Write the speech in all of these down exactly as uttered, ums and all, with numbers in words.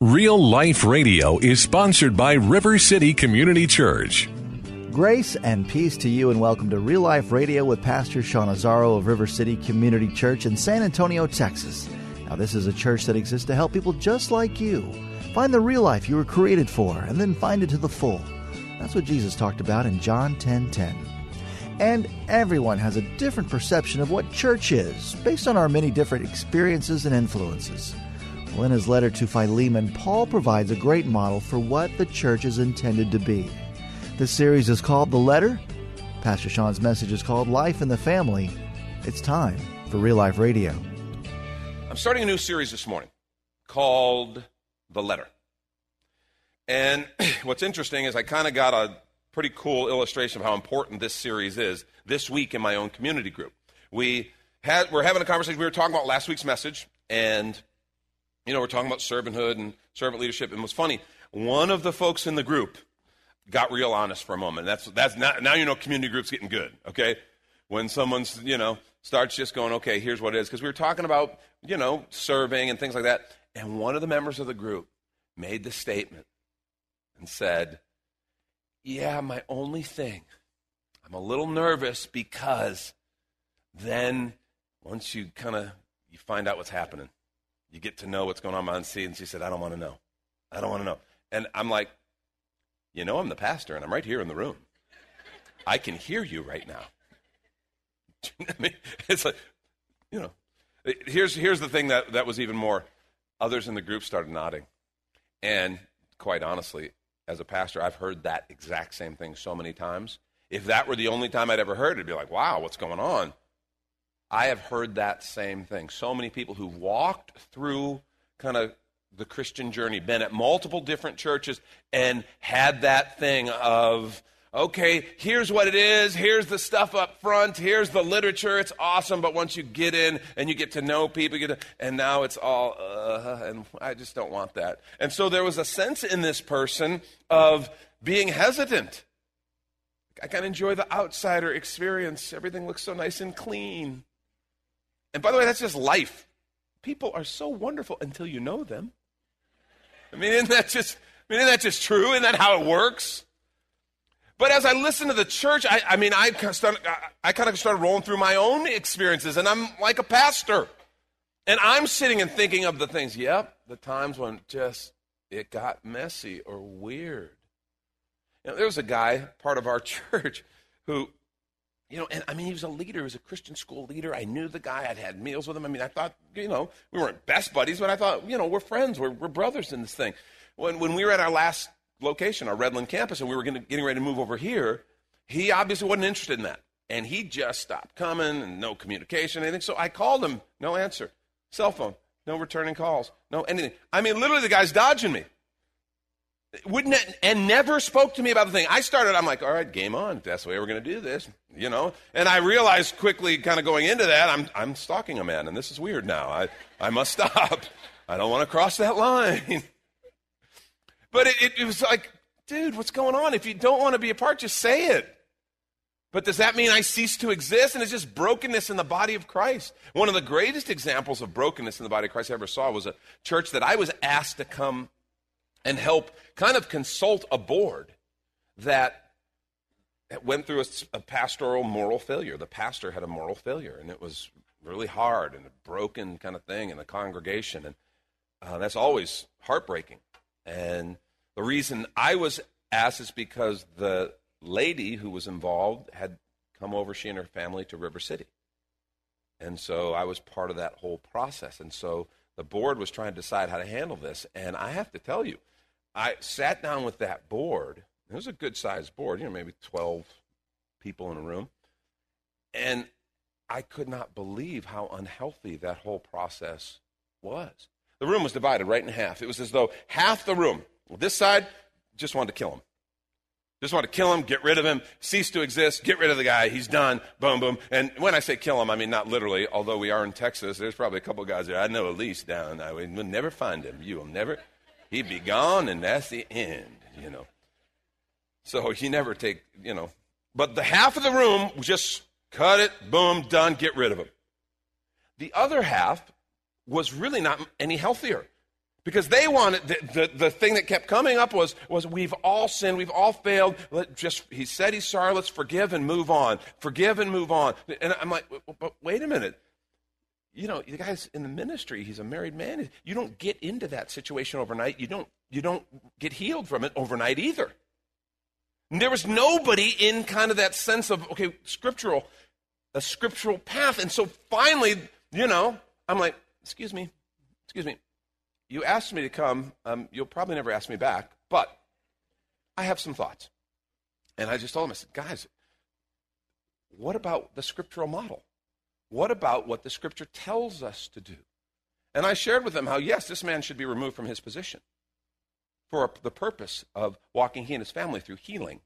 Real Life Radio is sponsored by River City Community Church. Grace and peace to you, and welcome to Real Life Radio with Pastor Sean Azaro of River City Community Church in San Antonio, Texas. Now, this is a church that exists to help people just like you find the real life you were created for and then find it to the full. That's what Jesus talked about in John ten ten. And everyone has a different perception of what church is based on our many different experiences and influences. Well, in his letter to Philemon, Paul provides a great model for what the church is intended to be. This series is called The Letter. Pastor Sean's message is called Life in the Family. It's time for Real Life Radio. I'm starting a new series this morning called The Letter. And what's interesting is I kind of got a pretty cool illustration of how important this series is this week in my own community group. We had, we're having a conversation. We were talking about last week's message, and you know, we're talking about servanthood and servant leadership. And it was funny. One of the folks in the group got real honest for a moment. That's that's not, now you know community group's getting good, okay? When someone's, you know, starts just going, okay, here's what it is. Because we were talking about, you know, serving and things like that. And one of the members of the group made the statement and said, yeah, my only thing, I'm a little nervous because then once you kind of, you find out what's happening. You get to know what's going on behind the scenes. She said, I don't want to know. I don't want to know. And I'm like, you know, I'm the pastor, and I'm right here in the room. I can hear you right now. I mean, it's like, you know. Here's here's the thing that, that was even more. Others in the group started nodding. And quite honestly, as a pastor, I've heard that exact same thing so many times. If that were the only time I'd ever heard it, it'd be like, wow, what's going on? I have heard that same thing. So many people who walked through kind of the Christian journey, been at multiple different churches, and had that thing of, okay, here's what it is, here's the stuff up front, here's the literature, it's awesome, but once you get in and you get to know people, you get to, and now it's all, uh, and I just don't want that. And so there was a sense in this person of being hesitant. I kind of enjoy the outsider experience. Everything looks so nice and clean. And by the way, that's just life. People are so wonderful until you know them. I mean, isn't that just, I mean, isn't that just true? Isn't that how it works? But as I listen to the church, I, I mean, I kind of started, I kind of started rolling through my own experiences, and I'm like a pastor. And I'm sitting and thinking of the things, yep, the times when just it got messy or weird. You know, there was a guy, part of our church, who... You know, and I mean, he was a leader. He was a Christian school leader. I knew the guy. I'd had meals with him. I mean, I thought, you know, we weren't best buddies, but I thought, you know, we're friends. We're, we're brothers in this thing. When when we were at our last location, our Redland campus, and we were gonna, getting ready to move over here, he obviously wasn't interested in that. And he just stopped coming and no communication, anything. So I called him. No answer. Cell phone. No returning calls. No anything. I mean, literally the guy's dodging me. Wouldn't it, and never spoke to me about the thing. I started, I'm like, all right, game on. That's the way we're going to do this, you know. And I realized quickly kind of going into that, I'm I'm stalking a man, and this is weird now. I, I must stop. I don't want to cross that line. But it, it, it was like, dude, what's going on? If you don't want to be a part, just say it. But does that mean I cease to exist? And it's just brokenness in the body of Christ. One of the greatest examples of brokenness in the body of Christ I ever saw was a church that I was asked to come and help kind of consult a board that went through a, a pastoral moral failure. The pastor had a moral failure, and it was really hard and a broken kind of thing in the congregation. And uh, that's always heartbreaking. And the reason I was asked is because the lady who was involved had come over, she and her family, to River City. And so I was part of that whole process. And so the board was trying to decide how to handle this. And I have to tell you, I sat down with that board. It was a good-sized board, you know, maybe twelve people in a room. And I could not believe how unhealthy that whole process was. The room was divided right in half. It was as though half the room, this side, just wanted to kill him. Just wanted to kill him, get rid of him, cease to exist, get rid of the guy, he's done, boom, boom. And when I say kill him, I mean not literally, although we are in Texas, there's probably a couple guys there. I know at least down there. We'll never find him. You'll never, he'd be gone, and that's the end, you know. So you never take, you know. But the half of the room, just cut it, boom, done, get rid of him. The other half was really not any healthier. Because they wanted, the, the, the thing that kept coming up was, was we've all sinned, we've all failed. Let just He said he's sorry, let's forgive and move on. Forgive and move on. And I'm like, but wait a minute. You know, the guy's in the ministry, he's a married man. You don't get into that situation overnight. You don't, you don't get healed from it overnight either. And there was nobody in kind of that sense of, okay, scriptural, a scriptural path. And so finally, you know, I'm like, excuse me, excuse me. You asked me to come. Um, you'll probably never ask me back, but I have some thoughts. And I just told him, I said, guys, what about the scriptural model? What about what the scripture tells us to do? And I shared with them how, yes, this man should be removed from his position for the purpose of walking he and his family through healing,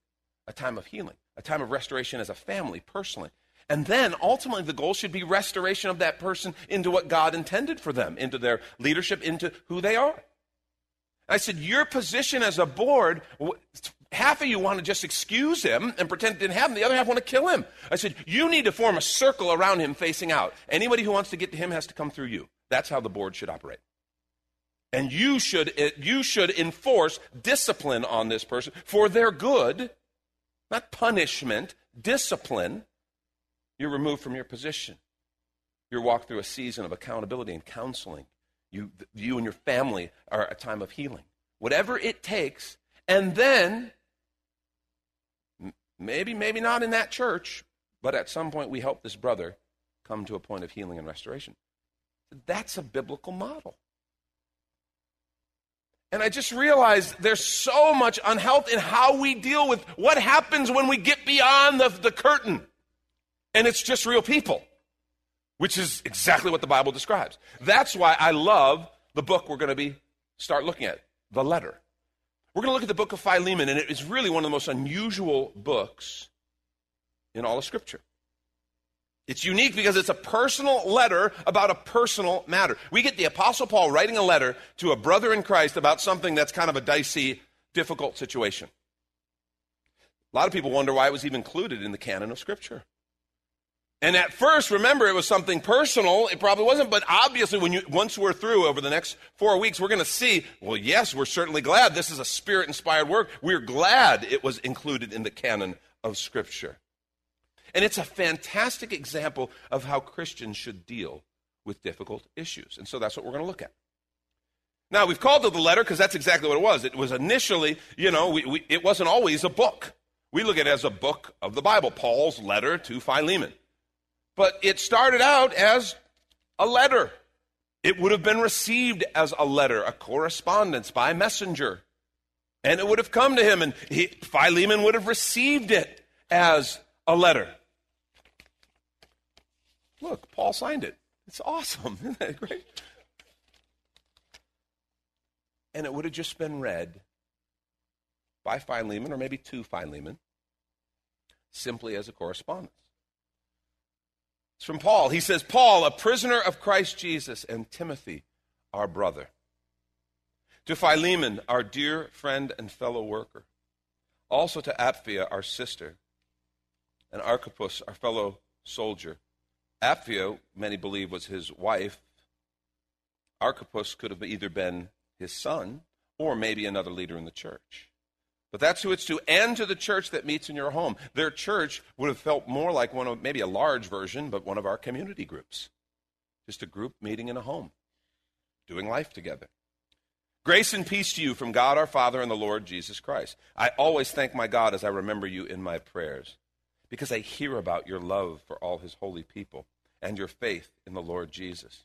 a time of healing, a time of restoration as a family, personally. And then ultimately the goal should be restoration of that person into what God intended for them, into their leadership, into who they are. I said, your position as a board, half of you want to just excuse him and pretend it didn't happen. The other half want to kill him. I said, you need to form a circle around him facing out. Anybody who wants to get to him has to come through you. That's how the board should operate. And you should, you should enforce discipline on this person for their good, not punishment, discipline. You're removed from your position. You're walked through a season of accountability and counseling. You, you and your family are a time of healing. Whatever it takes, and then, maybe, maybe not in that church, but at some point we help this brother come to a point of healing and restoration. That's a biblical model. And I just realized there's so much unhealth in how we deal with what happens when we get beyond the, the curtain. And it's just real people, which is exactly what the Bible describes. That's why I love the book we're going to be start looking at, the letter. We're going to look at the book of Philemon, and it is really one of the most unusual books in all of Scripture. It's unique because it's a personal letter about a personal matter. We get the Apostle Paul writing a letter to a brother in Christ about something that's kind of a dicey, difficult situation. A lot of people wonder why it was even included in the canon of Scripture. And at first, remember, it was something personal. It probably wasn't, but obviously, when you once we're through over the next four weeks, we're going to see, well, yes, we're certainly glad. This is a Spirit-inspired work. We're glad it was included in the canon of Scripture. And it's a fantastic example of how Christians should deal with difficult issues. And so that's what we're going to look at. Now, we've called it the letter because that's exactly what it was. It was initially, you know, we, we, it wasn't always a book. We look at it as a book of the Bible, Paul's letter to Philemon. But it started out as a letter. It would have been received as a letter, a correspondence by messenger. And it would have come to him, and he, Philemon would have received it as a letter. Look, Paul signed it. It's awesome. Isn't that great? And it would have just been read by Philemon, or maybe to Philemon, simply as a correspondence. It's from Paul. He says, Paul, a prisoner of Christ Jesus, and Timothy, our brother. To Philemon, our dear friend and fellow worker. Also to Apphia, our sister, and Archippus, our fellow soldier. Apphia, many believe, was his wife. Archippus could have either been his son or maybe another leader in the church. But that's who it's to, and to the church that meets in your home. Their church would have felt more like one of, maybe a large version, but one of our community groups. Just a group meeting in a home, doing life together. Grace and peace to you from God our Father and the Lord Jesus Christ. I always thank my God as I remember you in my prayers, because I hear about your love for all his holy people and your faith in the Lord Jesus.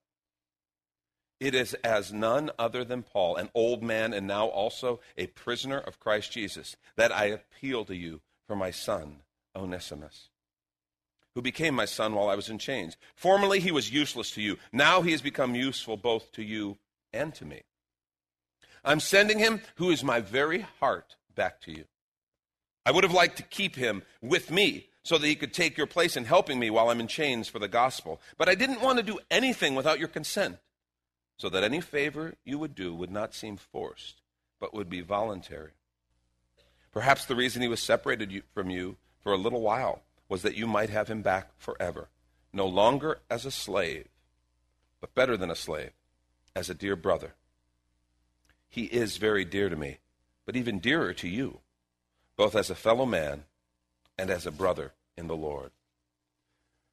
It is as none other than Paul, an old man and now also a prisoner of Christ Jesus, that I appeal to you for my son, Onesimus, who became my son while I was in chains. Formerly he was useless to you. Now he has become useful both to you and to me. I'm sending him, who is my very heart, back to you. I would have liked to keep him with me so that he could take your place in helping me while I'm in chains for the gospel. But I didn't want to do anything without your consent, so that any favor you would do would not seem forced, but would be voluntary. Perhaps the reason he was separated from you for a little while was that you might have him back forever, no longer as a slave, but better than a slave, as a dear brother. He is very dear to me, but even dearer to you, both as a fellow man and as a brother in the Lord.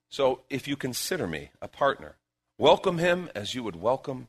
So if you consider me a partner, welcome him as you would welcome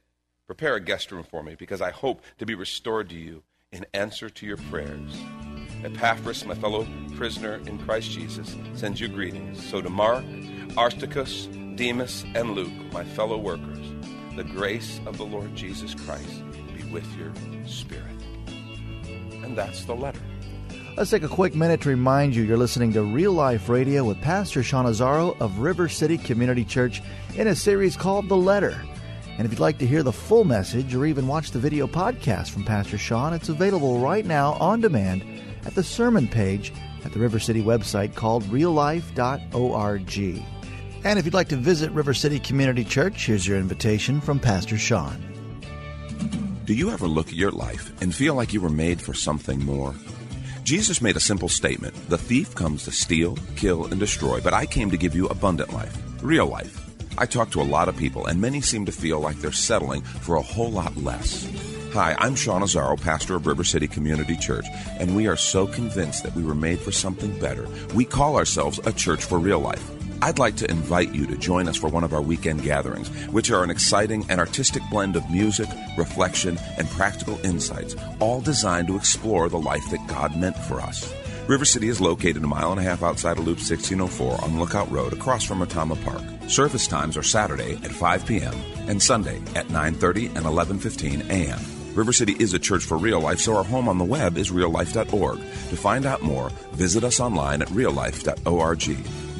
prepare a guest room for me, because I hope to be restored to you in answer to your prayers. Epaphras, my fellow prisoner in Christ Jesus, sends you greetings. So to Mark, Aristarchus, Demas, and Luke, my fellow workers, the grace of the Lord Jesus Christ be with your spirit. And that's the letter. Let's take a quick minute to remind you you're listening to Real Life Radio with Pastor Sean Azaro of River City Community Church in a series called The Letter. And if you'd like to hear the full message or even watch the video podcast from Pastor Sean, it's available right now on demand at the sermon page at the River City website called real life dot org. And if you'd like to visit River City Community Church, here's your invitation from Pastor Sean. Do you ever look at your life and feel like you were made for something more? Jesus made a simple statement. The thief comes to steal, kill, and destroy, but I came to give you abundant life, real life. I talk to a lot of people, and many seem to feel like they're settling for a whole lot less. Hi, I'm Sean Azaro, pastor of River City Community Church, and we are so convinced that we were made for something better. We call ourselves a church for real life. I'd like to invite you to join us for one of our weekend gatherings, which are an exciting and artistic blend of music, reflection, and practical insights, all designed to explore the life that God meant for us. River City is located a mile and a half outside of Loop sixteen oh four on Lookout Road across from Otama Park. Service times are Saturday at five p.m. and Sunday at nine thirty and eleven fifteen a.m. River City is a church for real life, so our home on the web is real life dot org. To find out more, visit us online at real life dot org.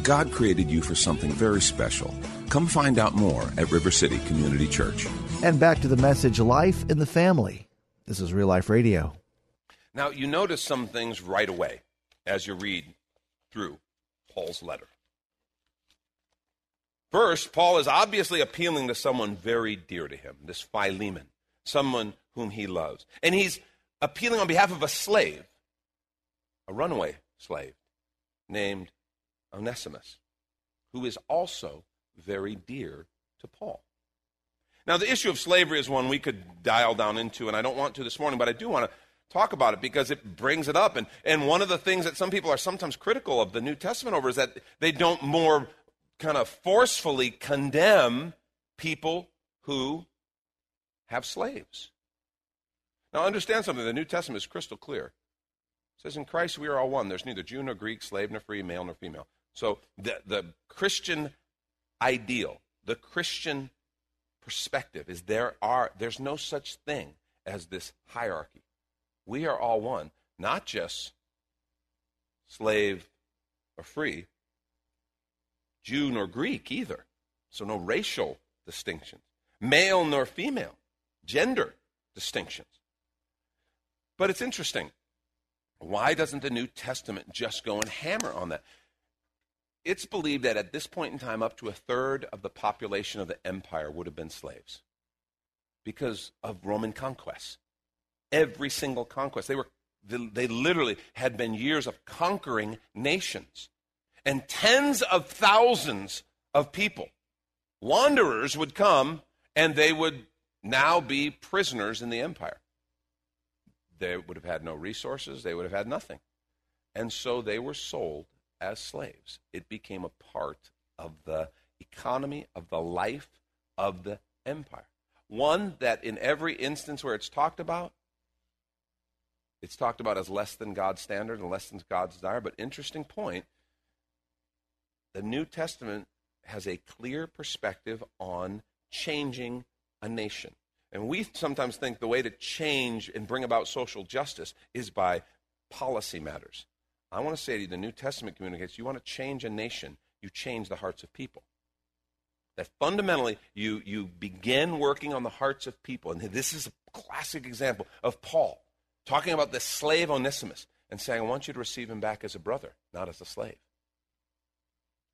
God created you for something very special. Come find out more at River City Community Church. And back to the message, Life in the Family. This is Real Life Radio. Now, you notice some things right away as you read through Paul's letter. First, Paul is obviously appealing to someone very dear to him, this Philemon, someone whom he loves. And he's appealing on behalf of a slave, a runaway slave named Onesimus, who is also very dear to Paul. Now, the issue of slavery is one we could dial down into, and I don't want to this morning, but I do want to talk about it because it brings it up. And, and one of the things that some people are sometimes critical of the New Testament over is that they don't more kind of forcefully condemn people who have slaves. Now, understand something. The New Testament is crystal clear. It says, in Christ we are all one. There's neither Jew nor Greek, slave nor free, male nor female. So the, the Christian ideal, the Christian perspective is there are there's no such thing as this hierarchy. We are all one, not just slave or free, Jew nor Greek either. So no racial distinctions. Male nor female, gender distinctions. But it's interesting. Why doesn't the New Testament just go and hammer on that? It's believed that at this point in time, up to a third of the population of the empire would have been slaves because of Roman conquests. Every single conquest. They were, they literally had been years of conquering nations. And tens of thousands of people, wanderers would come, and they would now be prisoners in the empire. They would have had no resources. They would have had nothing. And so they were sold as slaves. It became a part of the economy, of the life of the empire. One that in every instance where it's talked about, It's talked about as less than God's standard and less than God's desire. But interesting point, the New Testament has a clear perspective on changing a nation. And we sometimes think the way to change and bring about social justice is by policy matters. I want to say to you, the New Testament communicates, you want to change a nation, you change the hearts of people. That fundamentally, you, you begin working on the hearts of people. And this is a classic example of Paul talking about this slave Onesimus and saying, I want you to receive him back as a brother, not as a slave.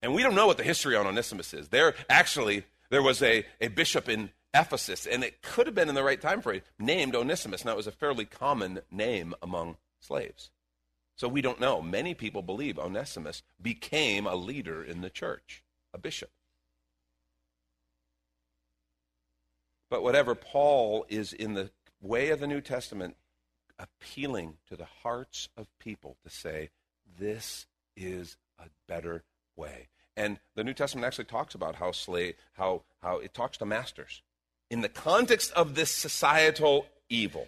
And we don't know what the history on Onesimus is. There actually, there was a, a bishop in Ephesus, and it could have been in the right time frame, named Onesimus. Now, it was a fairly common name among slaves. So we don't know. Many people believe Onesimus became a leader in the church, a bishop. But whatever, Paul is in the way of the New Testament appealing to the hearts of people to say, this is a better way. And the New Testament actually talks about how slave, how how it talks to masters. In the context of this societal evil,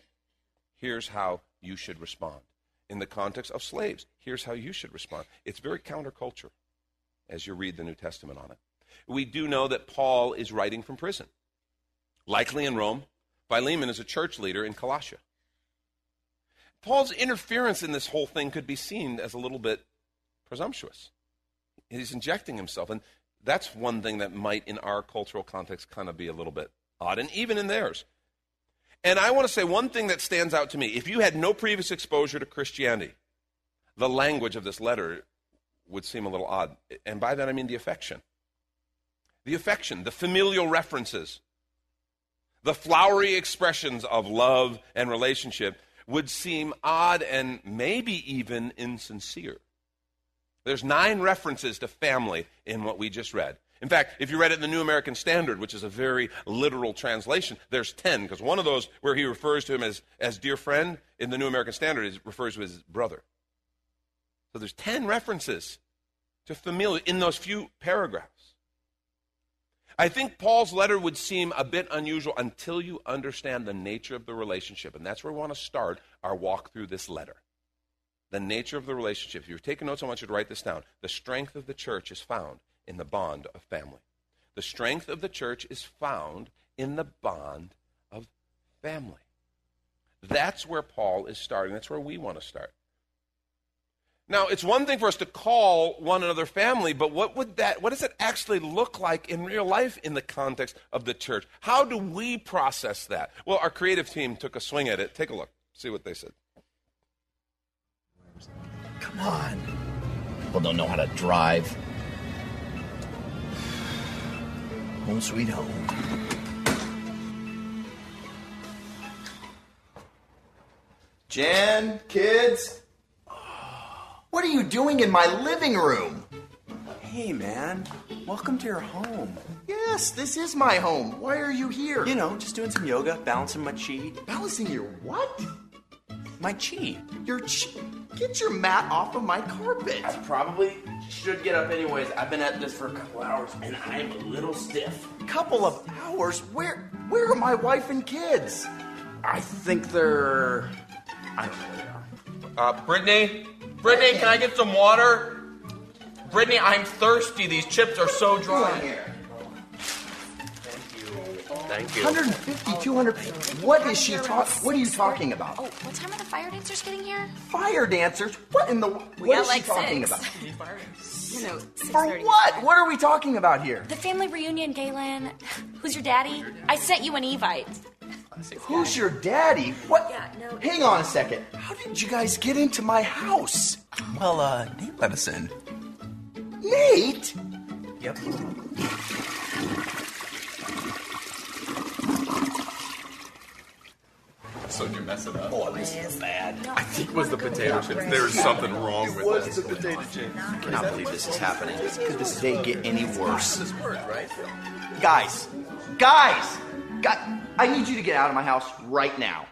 here's how you should respond. In the context of slaves, here's how you should respond. It's very counterculture as you read the New Testament on it. We do know that Paul is writing from prison. Likely in Rome, Philemon is a church leader in Colossae. Paul's interference in this whole thing could be seen as a little bit presumptuous. He's injecting himself, and that's one thing that might, in our cultural context, kind of be a little bit odd, and even in theirs. And I want to say one thing that stands out to me. If you had no previous exposure to Christianity, the language of this letter would seem a little odd. And by that I mean the affection. The affection, the familial references, the flowery expressions of love and relationship would seem odd and maybe even insincere. There's nine references to family in what we just read. In fact, if you read it in the New American Standard, which is a very literal translation, there's ten, because one of those where he refers to him as, as dear friend, in the New American Standard, he refers to his brother. So there's ten references to familial in those few paragraphs. I think Paul's letter would seem a bit unusual until you understand the nature of the relationship, and that's where we want to start our walk through this letter. The nature of the relationship. If you're taking notes, I want you to write this down. The strength of the church is found in the bond of family. The strength of the church is found in the bond of family. That's where Paul is starting. That's where we want to start. Now, it's one thing for us to call one another family, but what would that, what does it actually look like in real life in the context of the church? How do we process that? Well, our creative team took a swing at it. Take a look. See what they said. Come on. People don't know how to drive. Home sweet home. Jen, kids, what are you doing in my living room? Hey, man. Welcome to your home. Yes, this is my home. Why are you here? You know, just doing some yoga, balancing my chi. Balancing your what? My chi. Your chi? Get your mat off of my carpet. I probably should get up anyways. I've been at this for a couple hours, and I'm a little stiff. Couple of hours? Where where are my wife and kids? I think they're... I don't know where they are. Uh, Brittany? Brittany, can I get some water? Brittany, I'm thirsty. These chips are so dry. What are you doing here? Thank you. one fifty, two hundred What is she talking? What are you talking about? Oh, what time are the fire dancers getting here? Fire dancers? What in the? What is she talking about? You know, for what? What are we talking about here? The family reunion, Galen. Who's your daddy? I sent you an evite. Who's your daddy? What? Yeah, no, hang on a second. How did you guys get into my house? Well, uh, Nate let us in. Nate? Yep. So you mess it up. Oh, this is bad. No, I think it was the potato chips. There is something wrong with it. It was the potato chips. I cannot believe this is happening. Could this day get any worse? This word, right? Guys, guys, guys. I need you to get out of my house right now.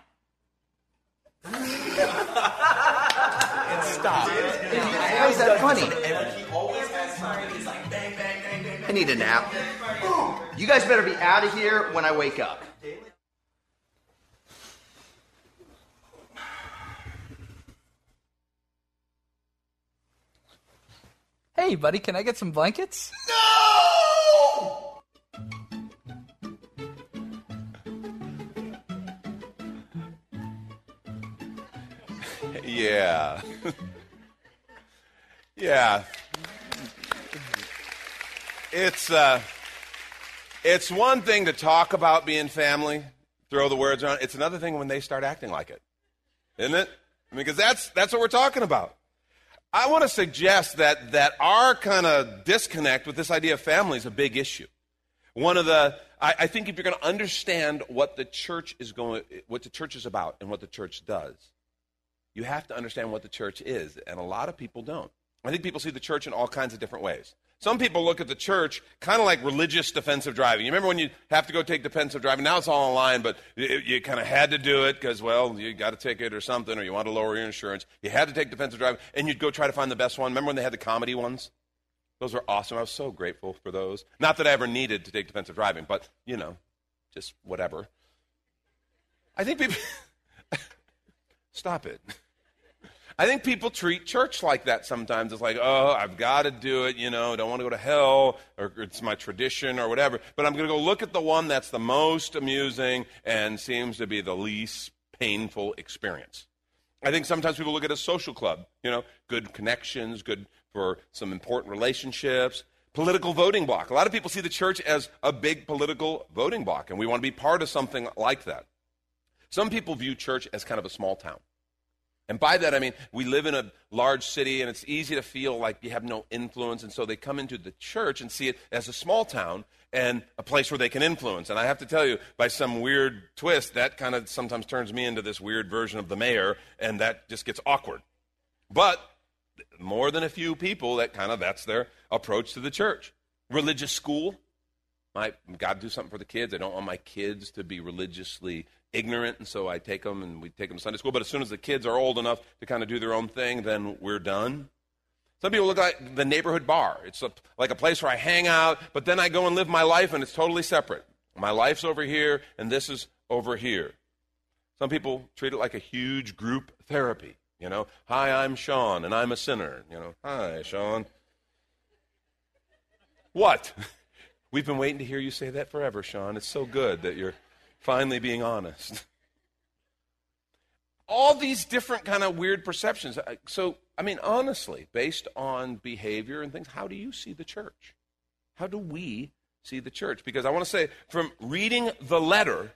And stop. How is that funny? I need a nap. You guys better be out of here when I wake up. Hey, buddy, can I get some blankets? No! Yeah. Yeah. It's uh, it's one thing to talk about being family, throw the words around. It's another thing when they start acting like it, isn't it? I mean, because that's that's what we're talking about. I want to suggest that that our kind of disconnect with this idea of family is a big issue. One of the, I, I think if you're going to understand what the church is going, what the church is about and what the church does, you have to understand what the church is, and a lot of people don't. I think people see the church in all kinds of different ways. Some people look at the church kind of like religious defensive driving. You remember when you have to go take defensive driving? Now it's all online, but you, you kind of had to do it because, well, you got a ticket or something, or you want to lower your insurance. You had to take defensive driving, and you'd go try to find the best one. Remember when they had the comedy ones? Those were awesome. I was so grateful for those. Not that I ever needed to take defensive driving, but, you know, just whatever. I think people... Stop it. I think people treat church like that sometimes. It's like, oh, I've got to do it, you know, don't want to go to hell, or it's my tradition or whatever, but I'm going to go look at the one that's the most amusing and seems to be the least painful experience. I think sometimes people look at a social club, you know, good connections, good for some important relationships, political voting block. A lot of people see the church as a big political voting block, and we want to be part of something like that. Some people view church as kind of a small town. And by that, I mean, we live in a large city, and it's easy to feel like you have no influence, and so they come into the church and see it as a small town and a place where they can influence. And I have to tell you, by some weird twist, that kind of sometimes turns me into this weird version of the mayor, and that just gets awkward. But more than a few people, that kind of, that's their approach to the church. Religious school. My, God, do something for the kids. I don't want my kids to be religiously ignorant, and so I take them, and we take them to Sunday school. But as soon as the kids are old enough to kind of do their own thing, then we're done. Some people look like the neighborhood bar. It's a, like a place where I hang out, but then I go and live my life, and it's totally separate. My life's over here, and this is over here. Some people treat it like a huge group therapy, you know. Hi, I'm Sean, and I'm a sinner, you know. Hi, Sean. What? We've been waiting to hear you say that forever, Sean. It's so good that you're finally being honest. All these different kind of weird perceptions. So, I mean, honestly, based on behavior and things, how do you see the church? How do we see the church? Because I want to say, from reading the letter,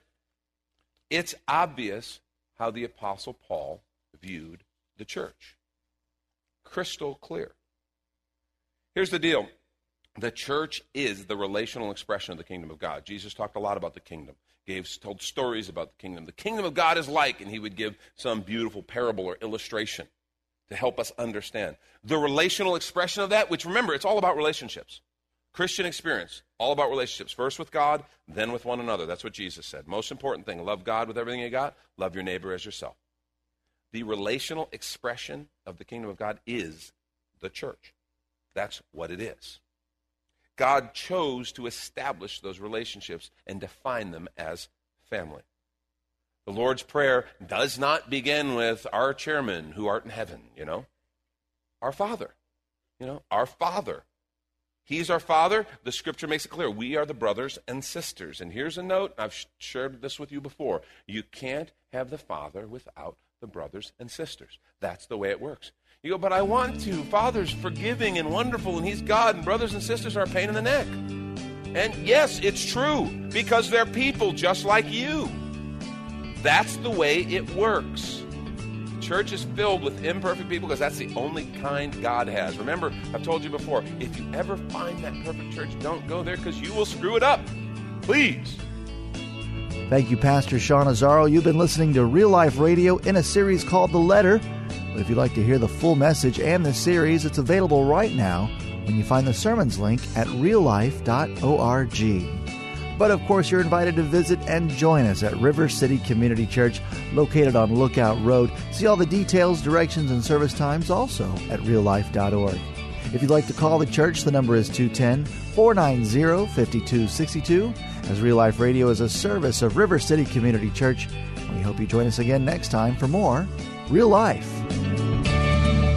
it's obvious how the Apostle Paul viewed the church. Crystal clear. Here's the deal. The church is the relational expression of the kingdom of God. Jesus talked a lot about the kingdom. Gave, told stories about the kingdom. The kingdom of God is like, and he would give some beautiful parable or illustration to help us understand. The relational expression of that, which remember, it's all about relationships. Christian experience, all about relationships. First with God, then with one another. That's what Jesus said. Most important thing, love God with everything you got. Love your neighbor as yourself. The relational expression of the kingdom of God is the church. That's what it is. God chose to establish those relationships and define them as family. The Lord's Prayer does not begin with our chairman who art in heaven, you know. Our Father, you know, our Father. He's our Father. The Scripture makes it clear. We are the brothers and sisters. And here's a note. I've shared this with you before. You can't have the Father without the brothers and sisters. That's the way it works. You go, but I want to. Father's forgiving and wonderful, and he's God, and brothers and sisters are a pain in the neck. And yes, it's true, because they're people just like you. That's the way it works. The church is filled with imperfect people because that's the only kind God has. Remember, I've told you before, if you ever find that perfect church, don't go there because you will screw it up. Please. Thank you, Pastor Sean Azaro. You've been listening to Real Life Radio in a series called The Letter. If you'd like to hear the full message and the series, it's available right now when you find the sermons link at real life dot org. But of course, you're invited to visit and join us at River City Community Church, located on Lookout Road. See all the details, directions, and service times also at real life dot org. If you'd like to call the church, the number is two one zero, four nine zero, five two six two. As Real Life Radio is a service of River City Community Church, we hope you join us again next time for more Real Life.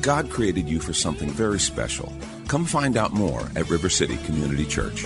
God created you for something very special. Come find out more at River City Community Church.